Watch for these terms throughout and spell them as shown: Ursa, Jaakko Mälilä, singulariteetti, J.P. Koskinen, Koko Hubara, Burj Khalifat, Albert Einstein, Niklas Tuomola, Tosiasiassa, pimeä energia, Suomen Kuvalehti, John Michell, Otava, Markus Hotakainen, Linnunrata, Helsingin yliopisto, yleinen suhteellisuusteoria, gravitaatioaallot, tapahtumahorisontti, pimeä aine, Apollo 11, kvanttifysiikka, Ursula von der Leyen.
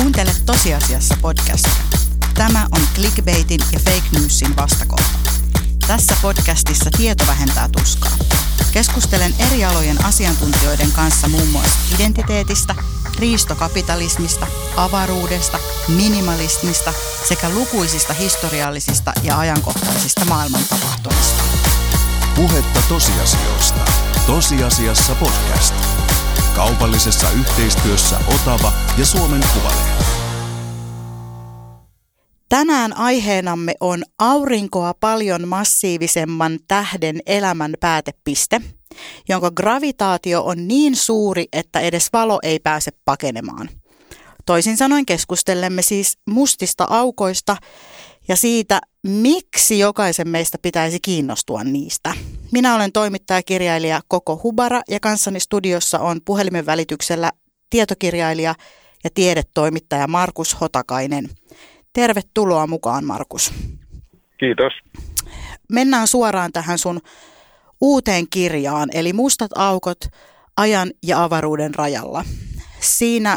Kuuntele Tosiasiassa podcastia. Tämä on clickbaitin ja fake newsin vastakohta. Tässä podcastissa tieto vähentää tuskaa. Keskustelen eri alojen asiantuntijoiden kanssa muun muassa identiteetistä, riistokapitalismista, avaruudesta, minimalismista sekä lukuisista historiallisista ja ajankohtaisista maailmantapahtumista. Puhetta tosiasioista. Tosiasiassa podcast. Kaupallisessa yhteistyössä Otava ja Suomen Kuvalehti. Tänään aiheenamme on aurinkoa paljon massiivisemman tähden elämän päätepiste, jonka gravitaatio on niin suuri, että edes valo ei pääse pakenemaan. Toisin sanoen keskustelemme siis mustista aukoista ja siitä, miksi jokaisen meistä pitäisi kiinnostua niistä. Minä olen toimittaja-kirjailija Koko Hubara ja kanssani studiossa on puhelimen välityksellä tietokirjailija ja tiedetoimittaja Markus Hotakainen. Tervetuloa mukaan, Markus. Kiitos. Mennään suoraan tähän sun uuteen kirjaan, eli Mustat aukot ajan ja avaruuden rajalla. Siinä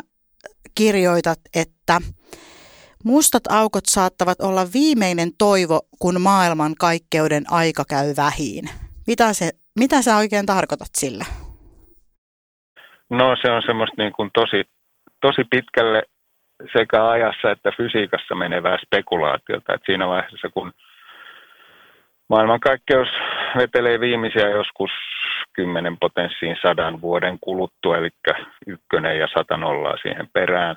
kirjoitat, että mustat aukot saattavat olla viimeinen toivo, kun maailman kaikkeuden aika käy vähiin. Mitä sä oikein tarkoitat sillä? No se on semmoista niin kuin tosi pitkälle sekä ajassa että fysiikassa menevää spekulaatiota. Et siinä vaiheessa, kun maailmankaikkeus vetelee viimeisiä joskus 10^100 vuoden kuluttua, eli 1 ja 100 siihen perään,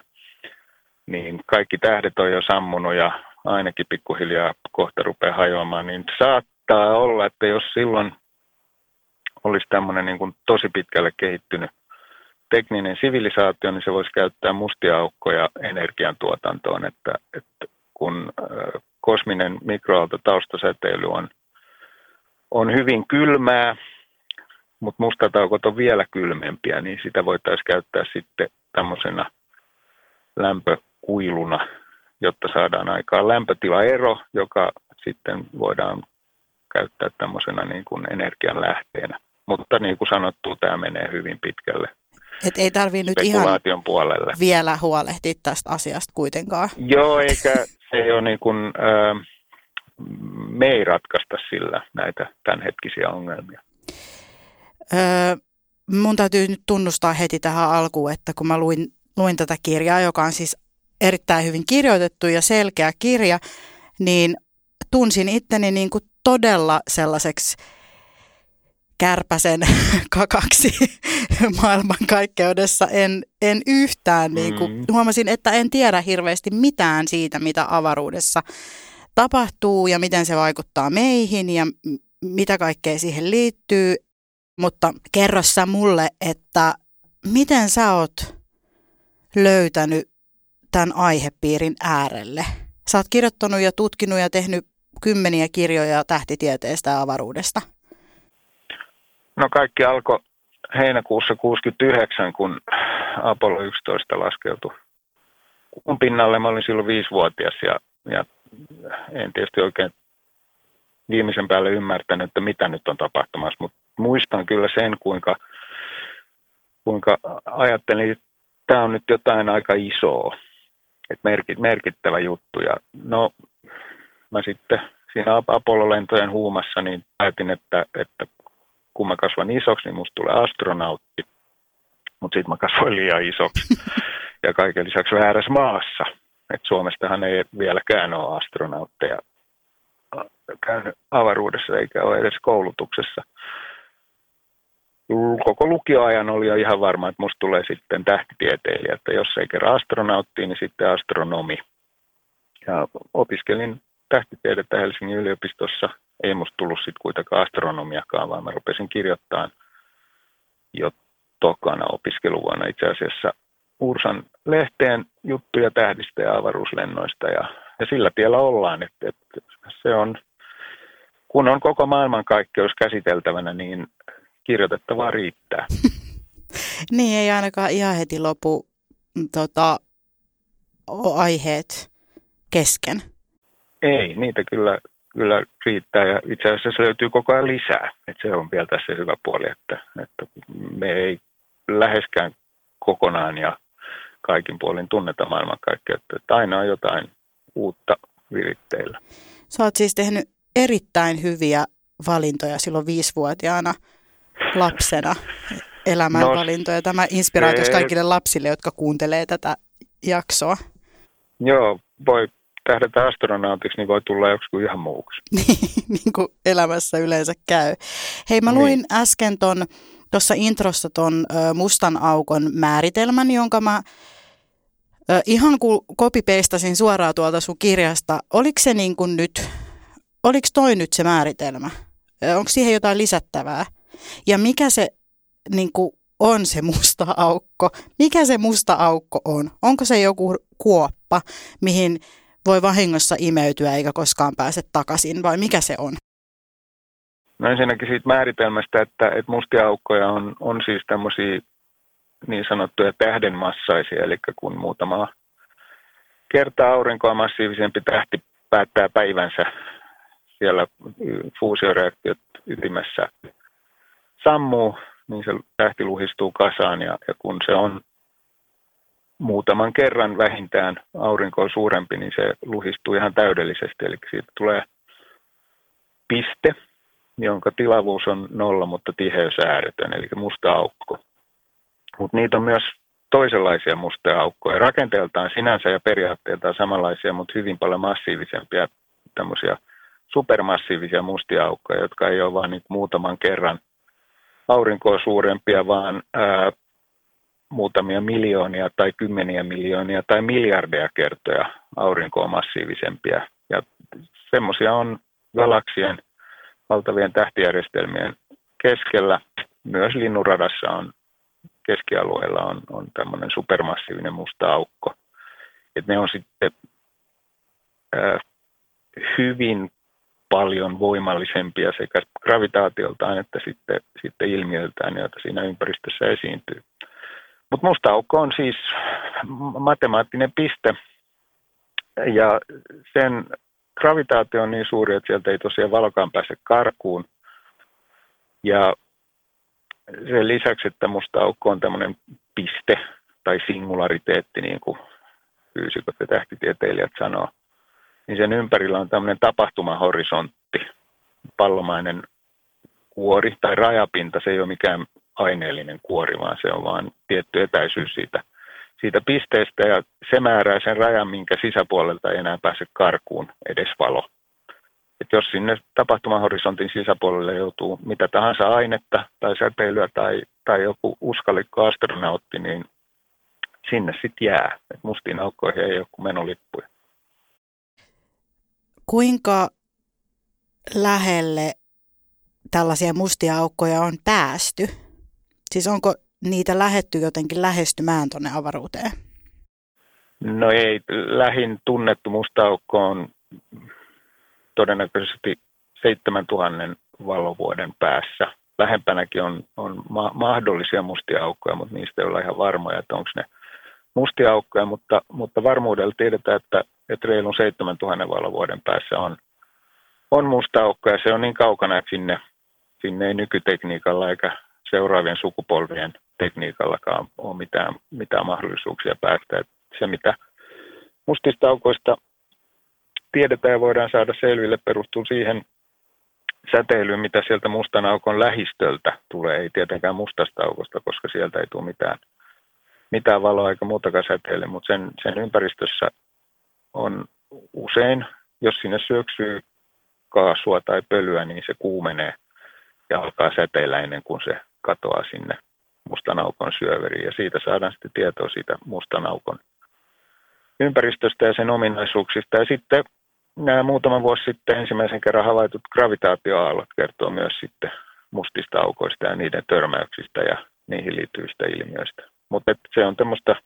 niin kaikki tähdet on jo sammunut ja ainakin pikkuhiljaa kohta rupeaa hajoamaan, niin saattaa olla, että jos silloin olisi tämmöinen niin kuin tosi pitkälle kehittynyt tekninen sivilisaatio, niin se voisi käyttää mustia aukkoja energiantuotantoon, että kun kosminen mikroaaltotaustasäteily on hyvin kylmää, mutta mustat aukot on vielä kylmempiä, niin sitä voitaisiin käyttää sitten tämmöisenä lämpökuiluna, jotta saadaan aikaan lämpötilaero, joka sitten voidaan käyttää tämmöisenä niin kuin energian lähteenä. Mutta niin kuin sanottu, tämä menee hyvin pitkälle. Et ei tarvitse nyt ihan puolelle vielä huolehtia tästä asiasta kuitenkaan. Joo, eikä se ole niin kuin, me ei ratkaista sillä näitä tämänhetkisiä ongelmia. Mun täytyy nyt tunnustaa heti tähän alkuun, että kun mä luin tätä kirjaa, joka on siis erittäin hyvin kirjoitettu ja selkeä kirja, niin tunsin itteni niin kuin todella sellaiseksi kärpäsen kakaksi maailmankaikkeudessa. En yhtään, niin kuin huomasin, että en tiedä hirveästi mitään siitä, mitä avaruudessa tapahtuu ja miten se vaikuttaa meihin ja mitä kaikkea siihen liittyy. Mutta kerro sä mulle, että miten sä oot löytänyt tämän aihepiirin äärelle? Sä oot kirjoittanut ja tutkinut ja tehnyt kymmeniä kirjoja tähtitieteestä ja avaruudesta. No kaikki alkoi heinäkuussa 1969, kun Apollo 11 laskeutui kuun pinnalle. Mä olin silloin 5-vuotias ja en tietysti oikein viimeisen päälle ymmärtänyt, että mitä nyt on tapahtumassa, mutta muistan kyllä sen, kuinka ajattelin, että tämä on nyt jotain aika isoa, että merkittävä juttu. Ja no, mä sitten siinä Apollo-lentojen huumassa niin päätin, että kun mä kasvan isoksi, niin musta tulee astronautti, mutta sitten mä kasvoin liian isoksi ja kaiken lisäksi väärässä maassa. Et Suomestahan ei vieläkään ole astronautteja käynyt avaruudessa eikä ole edes koulutuksessa. Koko lukioajan oli jo ihan varma, että musta tulee sitten tähtitieteilijä, että jos ei kerran astronauttiin, niin sitten astronomi. Ja opiskelin tähtitiedettä Helsingin yliopistossa. Ei musta tullut sitten kuitenkaan astronomiakaan, vaan mä rupesin kirjoittamaan jo tokana opiskeluvuonna itse asiassa Ursan lehteen juttuja tähdistä ja avaruuslennoista. Ja sillä tiellä ollaan, että se on, kun on koko maailmankaikkeus käsiteltävänä, niin kirjoitettavaa riittää. Niin, ei ainakaan ihan heti lopu aiheet kesken. Ei, niitä kyllä riittää ja itse asiassa löytyy koko ajan lisää. Et se on vielä tässä hyvä puoli, että me ei läheskään kokonaan ja kaikin puolin tunneta maailmankaikkeutta. Että aina on jotain uutta viritteillä. Sä oot siis tehnyt erittäin hyviä valintoja silloin 5-vuotiaana lapsena, elämänvalintoja. Tämä inspiraatio kaikille lapsille, jotka kuuntelee tätä jaksoa. Joo, voi tähdätä astronautiksi, niin voi tulla joksikin ihan muuksi. Niin kuin elämässä yleensä käy. Hei, mä luin äsken tuossa introssa ton mustan aukon määritelmän, jonka mä ihan copy-pastasin suoraan tuolta sun kirjasta. Oliko se niin kuin nyt, oliko toi nyt se määritelmä? Onko siihen jotain lisättävää? Ja mikä se niin kuin on se musta aukko? Mikä se musta aukko on? Onko se joku kuoppa, mihin voi vahingossa imeytyä eikä koskaan pääse takaisin, vai mikä se on? No ensinnäkin siitä määritelmästä, että mustia aukkoja on siis tämmöisiä niin sanottuja tähdenmassaisia, eli kun muutama kertaa aurinkoa massiivisempi tähti päättää päivänsä siellä fuusioreaktiot ytimessä sammuu, niin se tähti luhistuu kasaan, ja kun se on muutaman kerran vähintään aurinko on suurempi, niin se luhistuu ihan täydellisesti, eli siitä tulee piste, jonka tilavuus on 0, mutta tiheys ääretön, eli musta aukko. Mutta niitä on myös toisenlaisia mustia aukkoja. Rakenteeltaan sinänsä ja periaatteeltaan samanlaisia, mutta hyvin paljon massiivisempia tämmöisiä supermassiivisia mustia aukkoja, jotka ei ole vain niin muutaman kerran aurinkoa suurempia, vaan muutamia miljoonia tai kymmeniä miljoonia tai miljardeja kertoja aurinkoa massiivisempia. Ja semmoisia on galaksien valtavien tähtijärjestelmien keskellä. Myös Linnunradassa on keskialueella on tämmöinen supermassiivinen musta aukko. Et ne on sitten hyvin paljon voimallisempia sekä gravitaatioltaan että sitten ilmiöltään, joita siinä ympäristössä esiintyy. Mutta musta aukko on siis matemaattinen piste, ja sen gravitaatio on niin suuri, että sieltä ei tosiaan valokaan pääse karkuun. Ja sen lisäksi, että musta aukko on tämmöinen piste tai singulariteetti, niin kuin fyysikot ja tähtitieteilijät sanoo, niin sen ympärillä on tämmöinen tapahtumahorisontti, pallomainen kuori tai rajapinta, se ei ole mikään aineellinen kuori, vaan se on vain tietty etäisyys siitä pisteestä, ja se määrää sen rajan, minkä sisäpuolelta ei enää pääse karkuun edes valo. Et jos sinne tapahtumahorisontin sisäpuolelle joutuu mitä tahansa ainetta tai säteilyä tai joku uskallikko astronautti, niin sinne sitten jää. Et mustiin aukkoihin ei ole kuin menolippuja. Kuinka lähelle tällaisia mustia aukkoja on päästy? Siis onko niitä lähetty jotenkin lähestymään tuonne avaruuteen? No ei. Lähin tunnettu musta aukko on todennäköisesti 7000 valovuoden päässä. Lähempänäkin on mahdollisia mustia aukkoja, mutta niistä ei olla ihan varmoja, että onko ne mustia aukkoja. Mutta varmuudella tiedetään, että reilun 7000 valovuoden päässä on musta aukko, ja se on niin kaukana, että sinne ei nykytekniikalla eikä seuraavien sukupolvien tekniikallakaan ole mitään mahdollisuuksia päästä. Että se, mitä mustista aukoista tiedetään ja voidaan saada selville, perustuu siihen säteilyyn, mitä sieltä mustan aukon lähistöltä tulee. Ei tietenkään mustasta aukosta, koska sieltä ei tule mitään valoa eikä muutakaan säteilyä, mutta sen ympäristössä on usein, jos sinne syöksyy kaasua tai pölyä, niin se kuumenee ja alkaa säteillä ennen kuin se katoaa sinne mustan aukon syöveriin. Ja siitä saadaan sitten tietoa siitä mustan aukon ympäristöstä ja sen ominaisuuksista. Ja sitten nämä muutama vuosi sitten ensimmäisen kerran havaitut gravitaatioaallot kertoo myös sitten mustista aukoista ja niiden törmäyksistä ja niihin liittyvistä ilmiöistä. Mutta se on tämmöistä,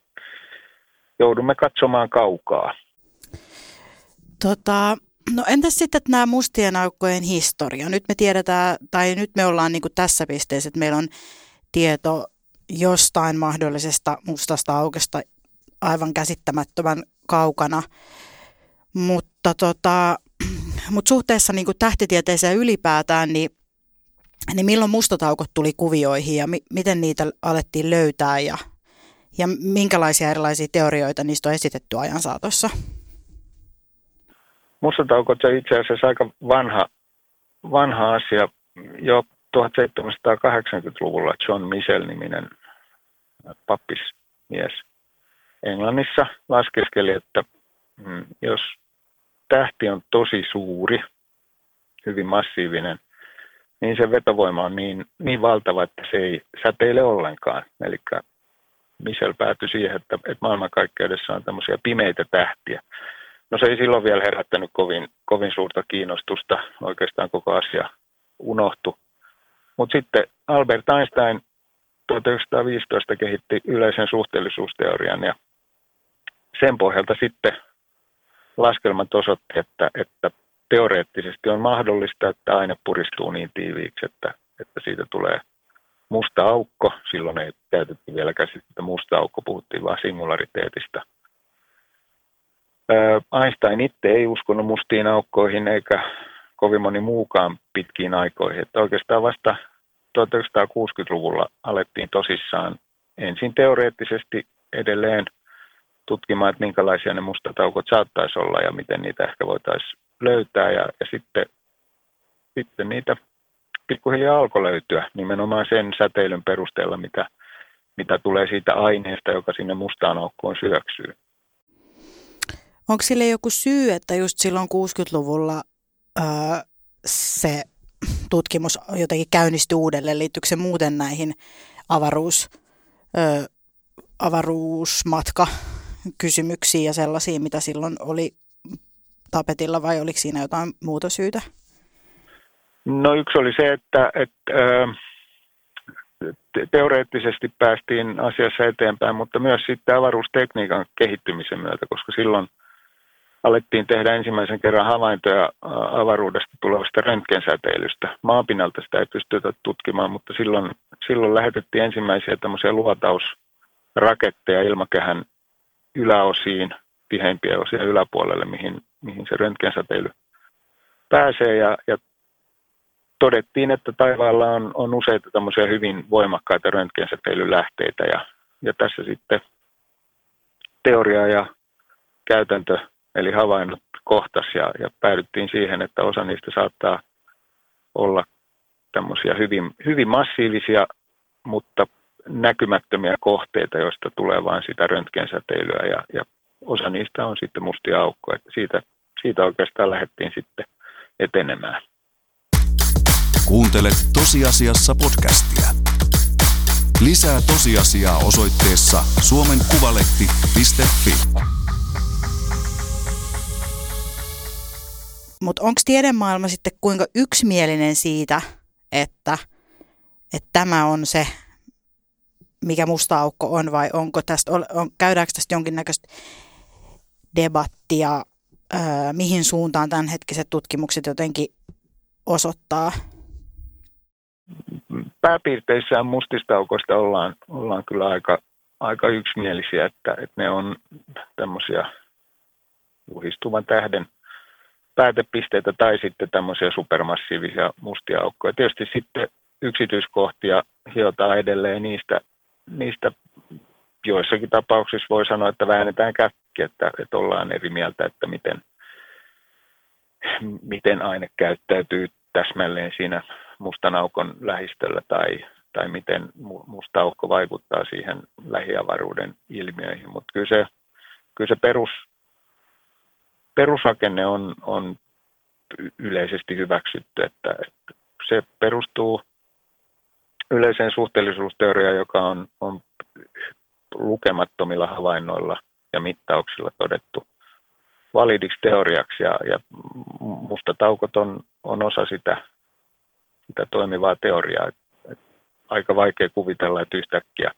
joudumme katsomaan kaukaa. No entäs sitten nämä mustien aukkojen historia? Nyt me tiedetään, tai nyt me ollaan niin kuin tässä pisteessä, että meillä on tieto jostain mahdollisesta mustasta aukosta aivan käsittämättömän kaukana. Mutta suhteessa niin kuin tähtitieteeseen ylipäätään, niin milloin mustat aukot tuli kuvioihin ja miten niitä alettiin löytää ja, ja minkälaisia erilaisia teorioita niistä on esitetty ajan saatossa? Mustataukot on itse asiassa aika vanha asia. Jo 1780-luvulla John Michell-niminen pappismies Englannissa laskeskeli, että jos tähti on tosi suuri, hyvin massiivinen, niin se vetovoima on niin valtava, että se ei säteile ollenkaan. Eli Michell päätyi siihen, että maailmankaikkeudessa on tämmöisiä pimeitä tähtiä. No se ei silloin vielä herättänyt kovin suurta kiinnostusta, oikeastaan koko asia unohtui. Mutta sitten Albert Einstein 1915 kehitti yleisen suhteellisuusteorian ja sen pohjalta sitten laskelmat osoitti, että teoreettisesti on mahdollista, että aine puristuu niin tiiviiksi, että siitä tulee musta aukko. Silloin ei käytetty vielä käsitettä musta aukko, puhuttiin vaan singulariteetista. Einstein itse ei uskonut mustiin aukkoihin eikä kovin moni muukaan pitkiin aikoihin. Että oikeastaan vasta 1960-luvulla alettiin tosissaan ensin teoreettisesti edelleen tutkimaan, että minkälaisia ne mustat aukot saattaisi olla ja miten niitä ehkä voitaisiin löytää. Ja sitten niitä pikkuhiljaa alkoi löytyä nimenomaan sen säteilyn perusteella, mitä tulee siitä aineesta, joka sinne mustaan aukkoon syöksyy. Onko sille joku syy, että just silloin 60-luvulla se tutkimus jotenkin käynnistyi uudelleen? Liittyykö se muuten näihin avaruusmatkakysymyksiin ja sellaisiin, mitä silloin oli tapetilla, vai oliko siinä jotain muuta syytä? No yksi oli se, että teoreettisesti päästiin asiassa eteenpäin, mutta myös sitten avaruustekniikan kehittymisen myötä, koska silloin alettiin tehdä ensimmäisen kerran havaintoja avaruudesta tulevasta röntgensäteilystä. Maapinnalta sitä ei pystytä tutkimaan, mutta silloin lähetettiin ensimmäisiä tämmöisiä luotausraketteja ilmakehän yläosiin, tiheimpien osien yläpuolelle, mihin se röntgensäteily pääsee. Ja todettiin, että taivaalla on useita tämmöisiä hyvin voimakkaita röntgensäteilylähteitä. Ja tässä sitten teoria ja käytäntö, eli havainnot kohtas ja päädyttiin siihen, että osa niistä saattaa olla tämmöisiä hyvin massiivisia, mutta näkymättömiä kohteita, joista tulee vain sitä röntgensäteilyä ja osa niistä on sitten mustia aukkoja. Siitä oikeastaan lähdettiin sitten etenemään. Kuuntele Tosiasiassa podcastia. Lisää tosiasiaa osoitteessa suomenkuvalehti.fi. Mutta onko tiedemaailma sitten kuinka yksimielinen siitä, että tämä on se, mikä musta aukko on, vai onko tästä, käydäänkö tästä jonkinnäköistä debattia, mihin suuntaan tämänhetkiset tutkimukset jotenkin osoittaa? Pääpiirteissään mustista aukoista ollaan kyllä aika yksimielisiä, että ne on tämmöisiä luhistuvan tähden päätepisteitä tai sitten tämmöisiä supermassiivisia mustia aukkoja. Tietysti sitten yksityiskohtia hiotaan edelleen niistä joissakin tapauksissa voi sanoa, että väännetään käkkiä, että ollaan eri mieltä, että miten aine käyttäytyy täsmälleen siinä mustan aukon lähistöllä tai miten musta aukko vaikuttaa siihen lähiavaruuden ilmiöihin. Mutta kyllä se perusrakenne on yleisesti hyväksytty, että se perustuu yleiseen suhteellisuusteoriaan, joka on lukemattomilla havainnoilla ja mittauksilla todettu validiksi teoriaksi ja mustat aukot on osa sitä toimivaa teoriaa. Et aika vaikea kuvitella, että yhtäkkiä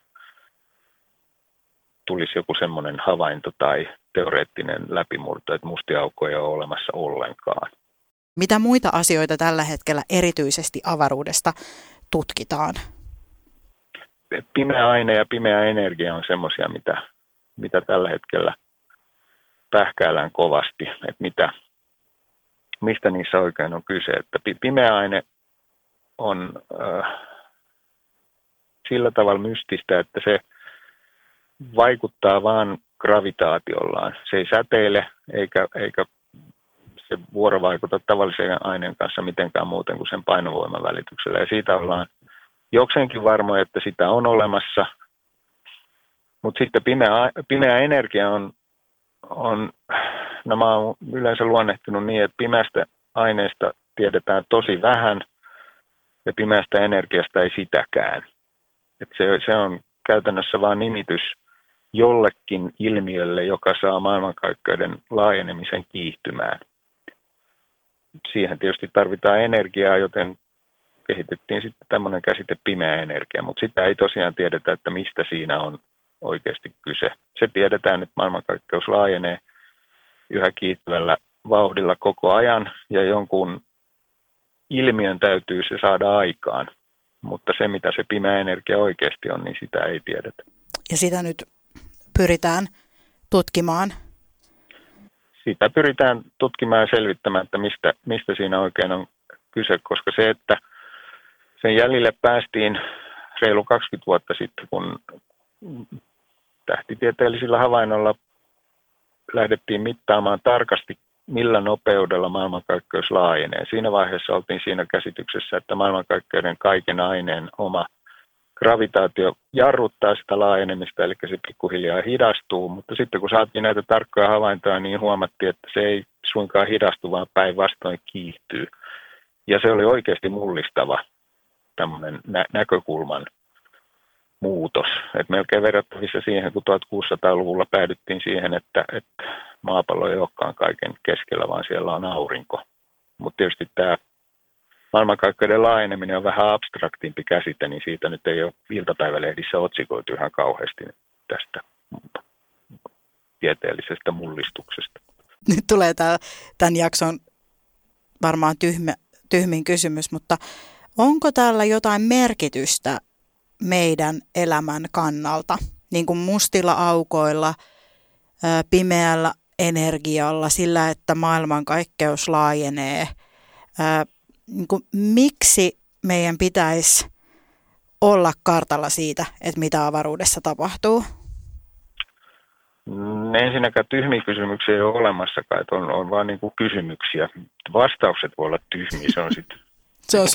tulisi joku semmoinen havainto tai teoreettinen läpimurto, että mustia aukkoja ei ole olemassa ollenkaan. Mitä muita asioita tällä hetkellä erityisesti avaruudesta tutkitaan? Pimeä aine ja pimeä energia on semmoisia, mitä tällä hetkellä pähkäillään kovasti, että mistä niissä oikein on kyse. Että pimeä aine on sillä tavalla mystistä, että se vaikuttaa vaan gravitaatiollaan. Se ei säteile eikä se vuorovaikuta tavallisen aineen kanssa mitenkään muuten kuin sen painovoiman välityksellä. Ja siitä ollaan jokseenkin varmoja, että sitä on olemassa. Mutta sitten pimeä energia on nämä on yleensä luonnehtunut niin, että pimeästä aineesta tiedetään tosi vähän ja pimeästä energiasta ei sitäkään. Et se on käytännössä vain nimitys jollekin ilmiölle, joka saa maailmankaikkeuden laajenemisen kiihtymään. Siihen tietysti tarvitaan energiaa, joten kehitettiin sitten tämmöinen käsite pimeä energia, mutta sitä ei tosiaan tiedetä, että mistä siinä on oikeasti kyse. Se tiedetään, että maailmankaikkeus laajenee yhä kiihtyvällä vauhdilla koko ajan ja jonkun ilmiön täytyy se saada aikaan, mutta se mitä se pimeä energia oikeasti on, niin sitä ei tiedetä. Ja sitä nyt pyritään tutkimaan? Sitä pyritään tutkimaan ja selvittämään, että mistä siinä oikein on kyse, koska se, että sen jäljille päästiin reilu 20 vuotta sitten, kun tähtitieteellisillä havainnoilla lähdettiin mittaamaan tarkasti, millä nopeudella maailmankaikkeus laajenee. Siinä vaiheessa oltiin siinä käsityksessä, että maailmankaikkeuden kaiken aineen oma gravitaatio jarruttaa sitä laajenemista, eli se pikkuhiljaa hidastuu, mutta sitten kun saatiin näitä tarkkoja havaintoja, niin huomattiin, että se ei suinkaan hidastu, vaan päinvastoin kiihtyy. Ja se oli oikeasti mullistava tämmöinen näkökulman muutos. Et melkein verrattavissa siihen, kun 1600-luvulla päädyttiin siihen, että maapallo ei olekaan kaiken keskellä, vaan siellä on aurinko. Mutta tietysti tämä maailmankaikkeuden laajeneminen on vähän abstraktimpi käsite, niin siitä nyt ei ole iltapäivälehdissä otsikoitu ihan kauheasti tästä tieteellisestä mullistuksesta. Nyt tulee tämän jakson varmaan tyhmin kysymys, mutta onko täällä jotain merkitystä meidän elämän kannalta, niin kuin mustilla aukoilla, pimeällä energialla, sillä että maailmankaikkeus laajenee? Niin kuin, miksi meidän pitäisi olla kartalla siitä, että mitä avaruudessa tapahtuu? Ensinnäkään tyhmiä kysymyksiä ei ole olemassakaan, että on vaan niin kuin kysymyksiä. Vastaukset voi olla tyhmiä, se on sitten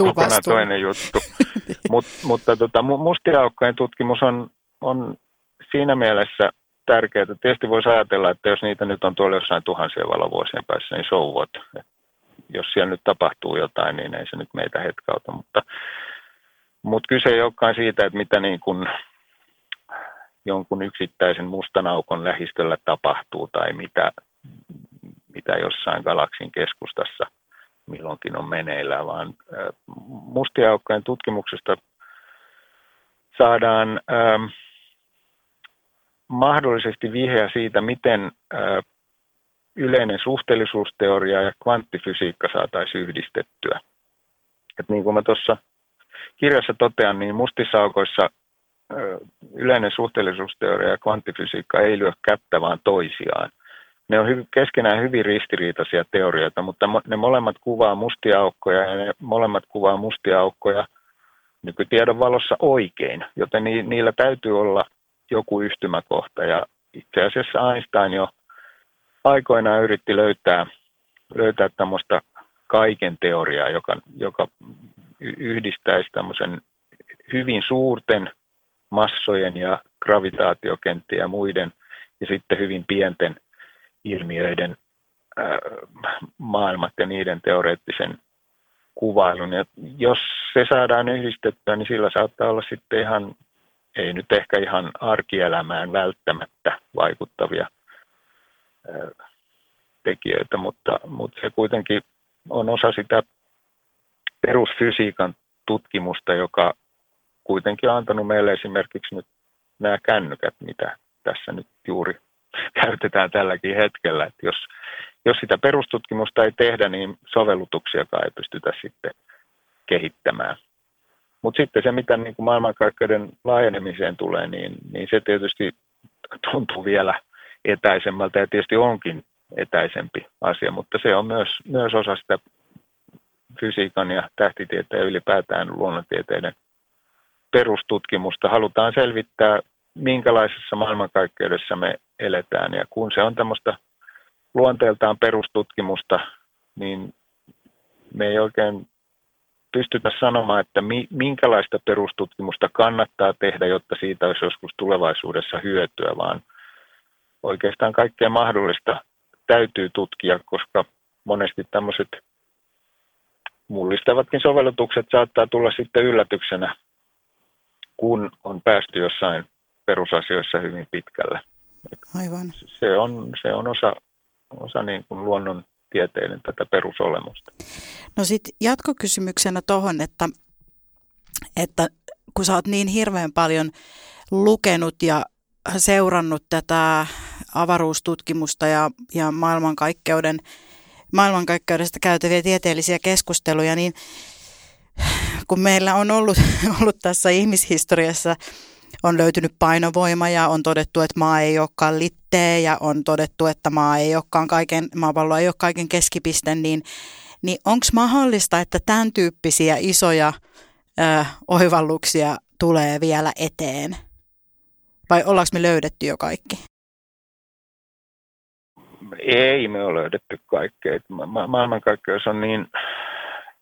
kokonaan toinen juttu. Mutta mustia aukkojen tutkimus on siinä mielessä tärkeää. Tietysti voisi ajatella, että jos niitä nyt on tuolla jossain tuhansien valovuosien päässä, niin so what. Jos siellä nyt tapahtuu jotain, niin ei se nyt meitä hetkauta. Mutta kyse ei olekaan siitä, että mitä niin kun jonkun yksittäisen mustan aukon lähistöllä tapahtuu tai mitä jossain galaksin keskustassa milloinkin on meneillään, vaan mustia aukkojen tutkimuksesta saadaan mahdollisesti vihjeä siitä, miten yleinen suhteellisuusteoria ja kvanttifysiikka saataisiin yhdistettyä. Et niin kuin mä tuossa kirjassa totean, niin mustissa aukoissa yleinen suhteellisuusteoria ja kvanttifysiikka ei lyö kättä, vaan toisiaan. Ne on keskenään hyvin ristiriitaisia teorioita, mutta ne molemmat kuvaa mustia aukkoja ja ne molemmat kuvaa mustia aukkoja nykytiedon valossa oikein, joten niillä täytyy olla joku yhtymäkohta. Ja itse asiassa Einstein jo aikoinaan yritti löytää tämmöistä kaiken teoriaa, joka yhdistäisi tämmöisen hyvin suurten massojen ja gravitaatiokenttien ja muiden ja sitten hyvin pienten ilmiöiden maailmat ja niiden teoreettisen kuvailun. Ja jos se saadaan yhdistettyä, niin sillä saattaa olla sitten ihan, ei nyt ehkä ihan arkielämään välttämättä vaikuttavia tekijöitä, mutta se kuitenkin on osa sitä perusfysiikan tutkimusta, joka kuitenkin on antanut meille esimerkiksi nyt nämä kännykät, mitä tässä nyt juuri käytetään tälläkin hetkellä. Että jos sitä perustutkimusta ei tehdä, niin sovellutuksiakaan ei pystytä sitten kehittämään. Mutta sitten se, mitä niin kuin maailmankaikkeuden laajenemiseen tulee, niin se tietysti tuntuu vielä etäisemmältä ja tietysti onkin etäisempi asia, mutta se on myös osa sitä fysiikan ja tähtitieteen ja ylipäätään luonnontieteiden perustutkimusta. Halutaan selvittää minkälaisessa maailmankaikkeudessa me eletään. Ja kun se on tämmöistä luonteeltaan perustutkimusta, niin me ei oikein pystytä sanomaan, että minkälaista perustutkimusta kannattaa tehdä, jotta siitä olisi joskus tulevaisuudessa hyötyä, vaan oikeastaan kaikkea mahdollista täytyy tutkia, koska monesti tämmöiset mullistavatkin sovellutukset saattaa tulla sitten yllätyksenä, kun on päästy jossain perusasioissa hyvin pitkälle. Aivan. Se on osa niin kuin luonnontieteiden tätä perusolemusta. No sitten jatkokysymyksenä tuohon, että kun sä oot niin hirveän paljon lukenut ja seurannut tätä avaruustutkimusta ja maailmankaikkeudesta käytäviä tieteellisiä keskusteluja, niin kun meillä on ollut tässä ihmishistoriassa, on löytynyt painovoima ja on todettu, että maa ei olekaan litteä ja on todettu, että maapallo ei ole kaiken keskipiste, niin onko mahdollista, että tämän tyyppisiä isoja oivalluksia tulee vielä eteen? Vai ollaanko me löydetty jo kaikki? Ei me ole löydetty kaikkea. Maailmankaikkeus on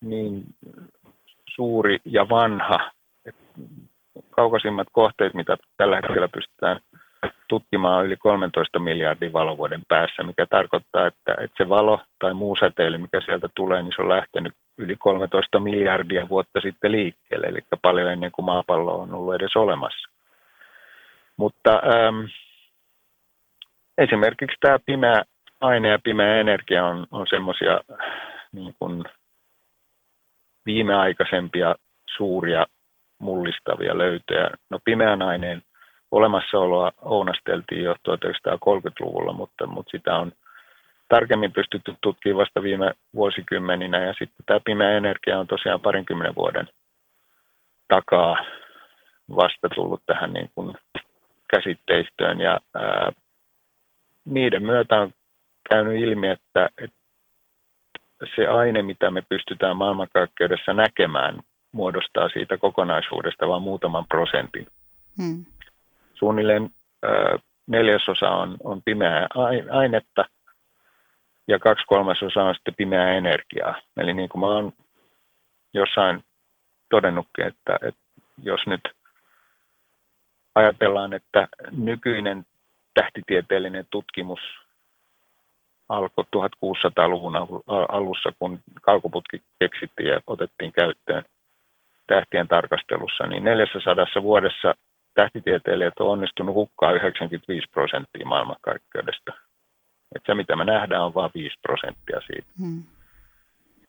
niin suuri ja vanha. Kaukaisimmat kohteet, mitä tällä hetkellä pystytään tutkimaan, on yli 13 miljardin valovuoden päässä, mikä tarkoittaa, että se valo tai muu säteily, mikä sieltä tulee, niin se on lähtenyt yli 13 miljardia vuotta sitten liikkeelle, eli paljon ennen kuin maapallo on ollut edes olemassa. Mutta esimerkiksi tämä pimeä aine ja pimeä energia on semmoisia niin kuin viimeaikaisempia suuria mullistavia löytöjä. No pimeän aineen olemassaoloa ounasteltiin jo 1930-luvulla, mutta sitä on tarkemmin pystytty tutkimaan vasta viime vuosikymmeninä. Ja sitten tämä pimeä energia on tosiaan 20 vuoden takaa vasta tullut tähän niin kuin käsitteistöön. Ja niiden myötä on käynyt ilmi, että se aine, mitä me pystytään maailmankaikkeudessa näkemään, muodostaa siitä kokonaisuudesta vain muutaman prosentin. Suunnilleen neljäsosa on pimeää ainetta ja 2/3 on sitten pimeää energiaa. Eli niin kuin mä oon jossain todennutkin, että jos nyt ajatellaan, että nykyinen tähtitieteellinen tutkimus alkoi 1600-luvun alussa, kun kaukoputki keksittiin ja otettiin käyttöön tähtien tarkastelussa, niin 400 vuodessa tähtitieteilijät on onnistunut hukkaa 95% maailmankaikkeudesta. Että se, mitä me nähdään, on vain 5% siitä.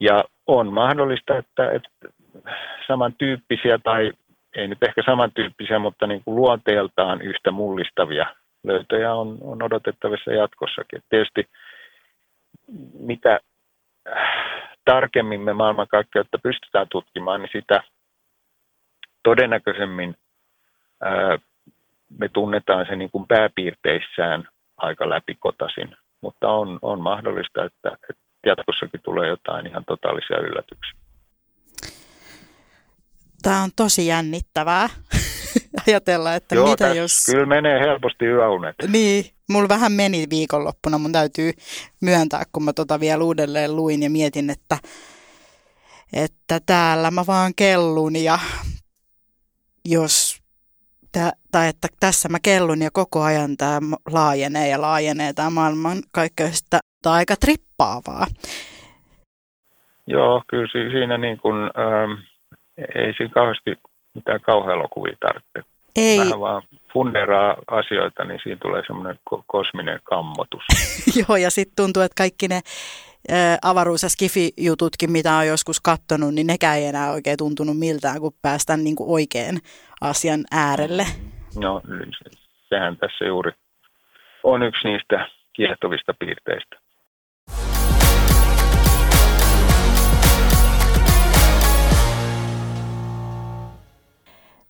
Ja on mahdollista, että samantyyppisiä, tai ei nyt ehkä samantyyppisiä, mutta niin kuin luonteeltaan yhtä mullistavia löytöjä on odotettavissa jatkossakin. Et tietysti mitä tarkemmin me maailmankaikkeutta pystytään tutkimaan, niin sitä todennäköisemmin me tunnetaan se niin kuin pääpiirteissään aika läpikotaisin. Mutta on mahdollista, että jatkossakin tulee jotain ihan totaalisia yllätyksiä. Tämä on tosi jännittävää. Ajatella, että joo, mitä jos... Kyllä menee helposti yöunet. Niin, mulla vähän meni viikonloppuna, mun täytyy myöntää, kun mä vielä uudelleen luin ja mietin, että täällä mä vaan kellun ja että tässä mä kellun ja koko ajan tää laajenee tää maailmankaikkeus, tää aika trippaavaa. Joo, kyllä siinä niin kuin, ei siinä kauheasti mitään kauhealokuvia tarvitse. Ei. Vähän vaan funderaa asioita, niin siinä tulee semmoinen kosminen kammotus. Joo, ja sitten tuntuu, että kaikki ne avaruus- ja skifi-jututkin, mitä on joskus katsonut, niin nekään ei enää oikein tuntunut miltään, kun päästään niin kuin oikean asian äärelle. No, sehän tässä juuri on yksi niistä kiehtovista piirteistä.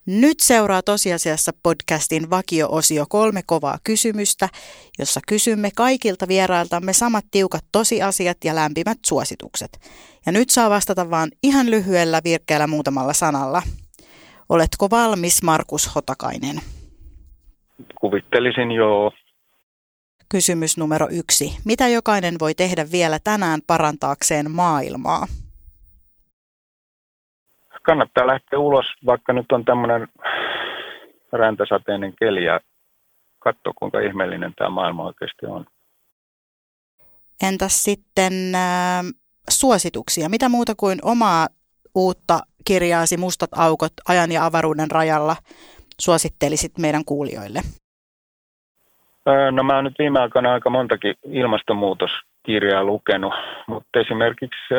Nyt seuraa tosiasiassa podcastin vakio-osio 3 kovaa kysymystä, jossa kysymme kaikilta vierailtamme samat tiukat tosiasiat ja lämpimät suositukset. Ja nyt saa vastata vaan ihan lyhyellä virkkeellä muutamalla sanalla. Oletko valmis, Markus Hotakainen? Kuvittelisin, joo. Kysymys numero 1. Mitä jokainen voi tehdä vielä tänään parantaakseen maailmaa? Kannattaa lähteä ulos, vaikka nyt on tämmöinen räntäsateinen keli ja katso, kuinka ihmeellinen tämä maailma oikeasti on. Entäs sitten suosituksia? Mitä muuta kuin omaa uutta kirjaasi Mustat aukot ajan ja avaruuden rajalla suosittelisit meidän kuulijoille? No mä oon nyt viime aikana aika montakin ilmastonmuutoskirjaa lukenut, mutta esimerkiksi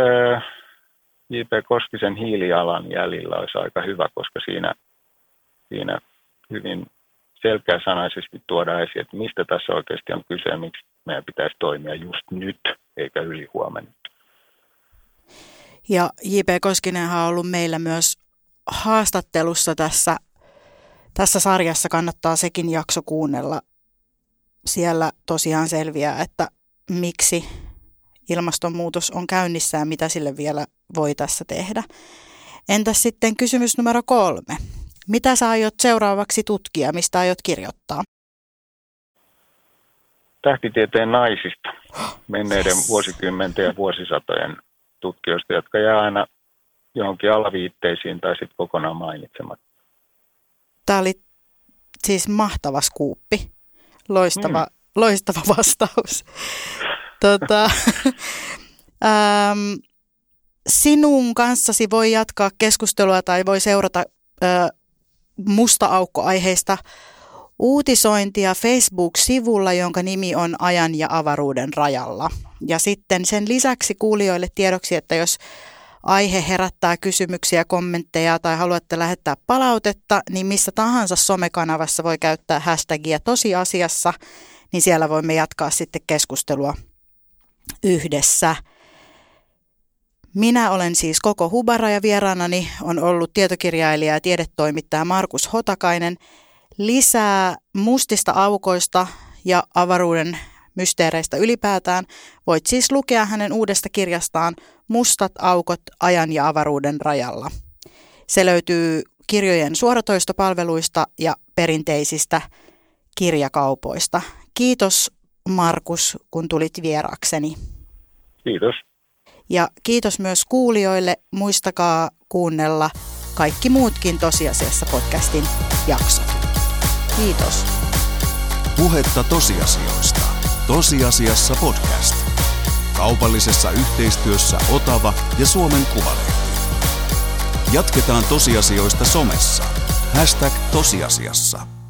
J.P. Koskisen Hiilijalanjäljellä olisi aika hyvä, koska siinä hyvin selkeäsanaisesti tuodaan esiin, että mistä tässä oikeasti on kyse, miksi meidän pitäisi toimia just nyt eikä yli huomenna. Ja J.P. Koskinenhan on ollut meillä myös haastattelussa tässä sarjassa, kannattaa sekin jakso kuunnella. Siellä tosiaan selviää, että miksi ilmastonmuutos on käynnissä ja mitä sille vielä voi tässä tehdä. Entäs sitten kysymys numero 3. Mitä sä aiot seuraavaksi tutkia, mistä aiot kirjoittaa? Tähtitieteen naisista, menneiden vuosikymmenten ja vuosisatojen tutkijoista, jotka jää aina johonkin alaviitteisiin tai sitten kokonaan mainitsematta. Tämä oli siis mahtava skuuppi. Loistava vastaus. Sinun kanssasi voi jatkaa keskustelua tai voi seurata musta aukko-aiheista uutisointia Facebook-sivulla, jonka nimi on Ajan ja avaruuden rajalla. Ja sitten sen lisäksi kuulijoille tiedoksi, että jos aihe herättää kysymyksiä, kommentteja tai haluatte lähettää palautetta, niin missä tahansa somekanavassa voi käyttää hashtagia tosiasiassa, niin siellä voimme jatkaa sitten keskustelua yhdessä. Minä olen siis Koko Hubara ja vieraanani on ollut tietokirjailija ja tiedetoimittaja Markus Hotakainen. Lisää mustista aukoista ja avaruuden mysteereistä ylipäätään voit siis lukea hänen uudesta kirjastaan Mustat aukot ajan ja avaruuden rajalla. Se löytyy kirjojen suoratoistopalveluista ja perinteisistä kirjakaupoista. Kiitos Markus, kun tulit vieraakseni. Kiitos. Ja kiitos myös kuulijoille. Muistakaa kuunnella kaikki muutkin Tosiasiassa podcastin jaksot. Kiitos. Puhetta tosiasioista. Tosiasiassa podcast. Kaupallisessa yhteistyössä Otava ja Suomen Kuvalehti. Jatketaan tosiasioista somessa. #tosiasiassa.